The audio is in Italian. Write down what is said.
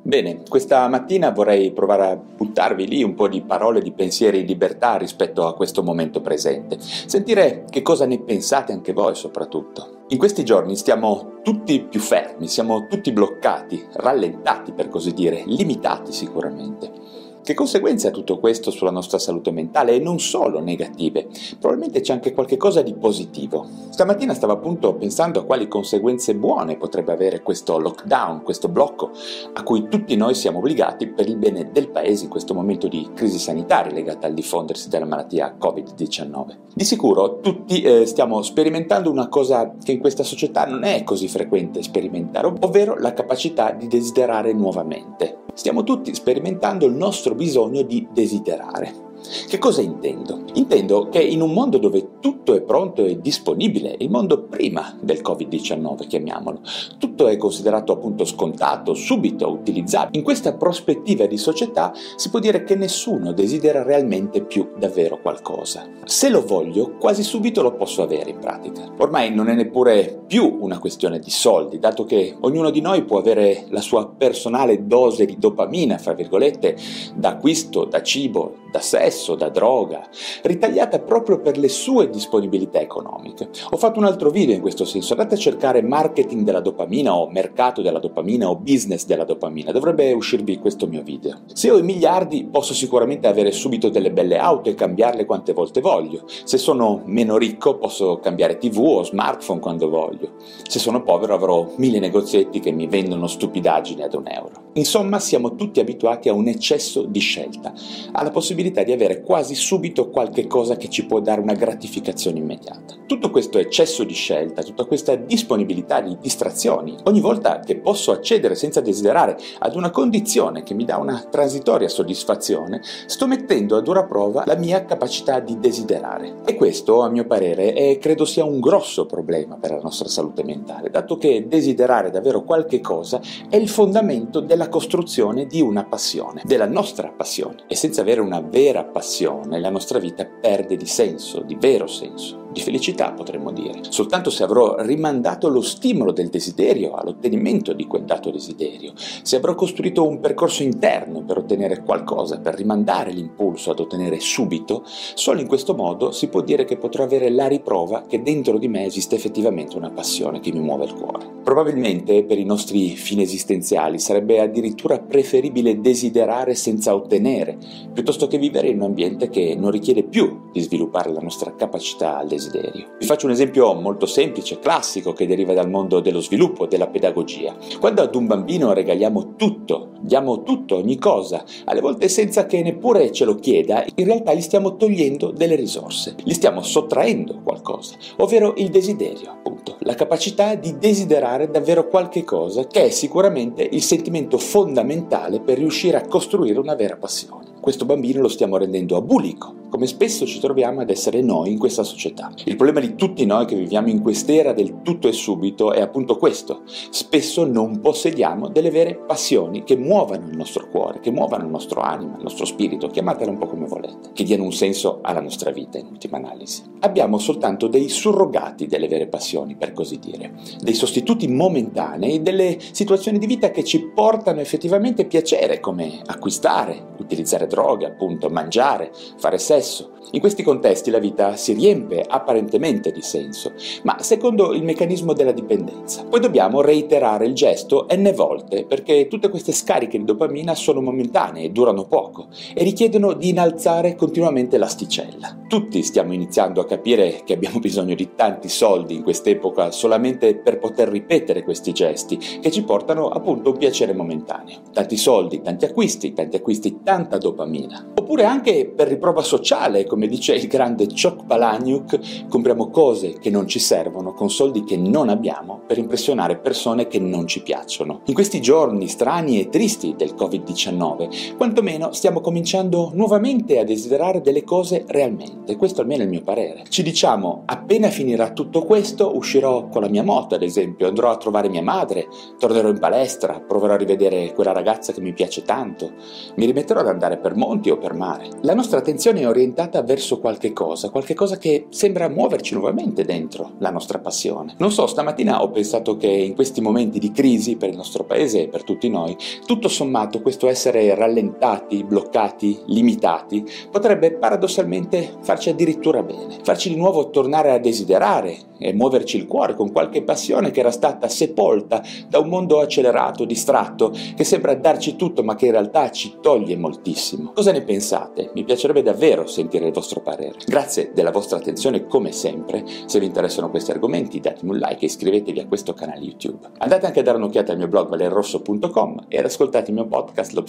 Bene, questa mattina vorrei provare a buttarvi lì un po' di parole, di pensieri, libertà rispetto a questo momento presente. Sentire che cosa ne pensate anche voi soprattutto. In questi giorni stiamo tutti più fermi, siamo tutti bloccati, rallentati per così dire, limitati sicuramente. Che conseguenze ha tutto questo sulla nostra salute mentale e non solo negative? Probabilmente c'è anche qualche cosa di positivo. Stamattina stavo appunto pensando a quali conseguenze buone potrebbe avere questo lockdown, questo blocco a cui tutti noi siamo obbligati per il bene del paese in questo momento di crisi sanitaria legata al diffondersi della malattia Covid-19. Di sicuro tutti stiamo sperimentando una cosa che in questa società non è così frequente sperimentare, ovvero la capacità di desiderare nuovamente. Stiamo tutti sperimentando il nostro bisogno di desiderare. Che cosa intendo? Intendo che in un mondo dove tutto è pronto e disponibile, il mondo prima del Covid-19 chiamiamolo, tutto è considerato appunto scontato, subito, utilizzabile. In questa prospettiva di società si può dire che nessuno desidera realmente più davvero qualcosa. Se lo voglio, quasi subito lo posso avere in pratica. Ormai non è neppure più una questione di soldi, dato che ognuno di noi può avere la sua personale dose di dopamina, fra virgolette, da acquisto, da cibo, da sesso, da droga, ritagliata proprio per le sue disponibilità economiche. Ho fatto un altro video in questo senso, andate a cercare marketing della dopamina o mercato della dopamina o business della dopamina, dovrebbe uscirvi questo mio video. Se ho i miliardi posso sicuramente avere subito delle belle auto e cambiarle quante volte voglio, se sono meno ricco posso cambiare TV o smartphone quando voglio, se sono povero avrò 1000 negozietti che mi vendono stupidaggini ad un euro. Insomma siamo tutti abituati a un eccesso di scelta, alla possibilità di avere quasi subito qualche cosa che ci può dare una gratificazione immediata. Tutto questo eccesso di scelta, tutta questa disponibilità di distrazioni, ogni volta che posso accedere senza desiderare ad una condizione che mi dà una transitoria soddisfazione, sto mettendo a dura prova la mia capacità di desiderare. E questo, a mio parere, credo sia un grosso problema per la nostra salute mentale, dato che desiderare davvero qualche cosa è il fondamento della costruzione di una passione, della nostra passione. E senza avere una vera passione, la nostra vita perde di senso, di vero senso, di felicità potremmo dire. Soltanto se avrò rimandato lo stimolo del desiderio all'ottenimento di quel dato desiderio, se avrò costruito un percorso interno per ottenere qualcosa, per rimandare l'impulso ad ottenere subito, solo in questo modo si può dire che potrò avere la riprova che dentro di me esiste effettivamente una passione che mi muove il cuore. Probabilmente per i nostri fini esistenziali sarebbe addirittura preferibile desiderare senza ottenere, piuttosto che vivere in un ambiente che non richiede più di sviluppare la nostra capacità al desiderio. Vi faccio un esempio molto semplice, classico, che deriva dal mondo dello sviluppo, della pedagogia. Quando ad un bambino regaliamo tutto, diamo tutto, ogni cosa, alle volte senza che neppure ce lo chieda, in realtà gli stiamo togliendo delle risorse, gli stiamo sottraendo qualcosa, ovvero il desiderio, appunto, la capacità di desiderare davvero qualche cosa, che è sicuramente il sentimento fondamentale per riuscire a costruire una vera passione. Questo bambino lo stiamo rendendo abulico, come spesso ci troviamo ad essere noi in questa società. Il problema di tutti noi che viviamo in quest'era del tutto e subito è appunto questo. Spesso non possediamo delle vere passioni che muovano il nostro cuore, che muovano il nostro anima, il nostro spirito, chiamatela un po' come volete, che diano un senso alla nostra vita in ultima analisi. Abbiamo soltanto dei surrogati delle vere passioni, per così dire, dei sostituti momentanei, delle situazioni di vita che ci portano effettivamente piacere, come acquistare, utilizzare droghe, appunto, mangiare, fare sesso. In questi contesti la vita si riempie apparentemente di senso, ma secondo il meccanismo della dipendenza. Poi dobbiamo reiterare il gesto n volte, perché tutte queste scariche di dopamina sono momentanee, durano poco e richiedono di innalzare continuamente l'asticella. Tutti stiamo iniziando a capire che abbiamo bisogno di tanti soldi in quest'epoca solamente per poter ripetere questi gesti, che ci portano appunto un piacere momentaneo. Tanti soldi, tanti acquisti, tanta dopamina. Oppure anche per riprova sociale, sociale, come dice il grande Chuck Palahniuk, compriamo cose che non ci servono con soldi che non abbiamo per impressionare persone che non ci piacciono. In questi giorni strani e tristi del Covid-19, quantomeno stiamo cominciando nuovamente a desiderare delle cose realmente, questo almeno è il mio parere. Ci diciamo, appena finirà tutto questo uscirò con la mia moto ad esempio, andrò a trovare mia madre, tornerò in palestra, proverò a rivedere quella ragazza che mi piace tanto, mi rimetterò ad andare per monti o per mare. La nostra attenzione è orientata verso qualche cosa che sembra muoverci nuovamente dentro la nostra passione. Non so, stamattina ho pensato che in questi momenti di crisi per il nostro paese e per tutti noi, tutto sommato questo essere rallentati, bloccati, limitati, potrebbe paradossalmente farci addirittura bene, farci di nuovo tornare a desiderare e muoverci il cuore con qualche passione che era stata sepolta da un mondo accelerato, distratto, che sembra darci tutto ma che in realtà ci toglie moltissimo. Cosa ne pensate? Mi piacerebbe davvero sentire il vostro parere. Grazie della vostra attenzione come sempre, se vi interessano questi argomenti datemi un like e iscrivetevi a questo canale YouTube. Andate anche a dare un'occhiata al mio blog valeriorosso.com e ad ascoltare il mio podcast Lo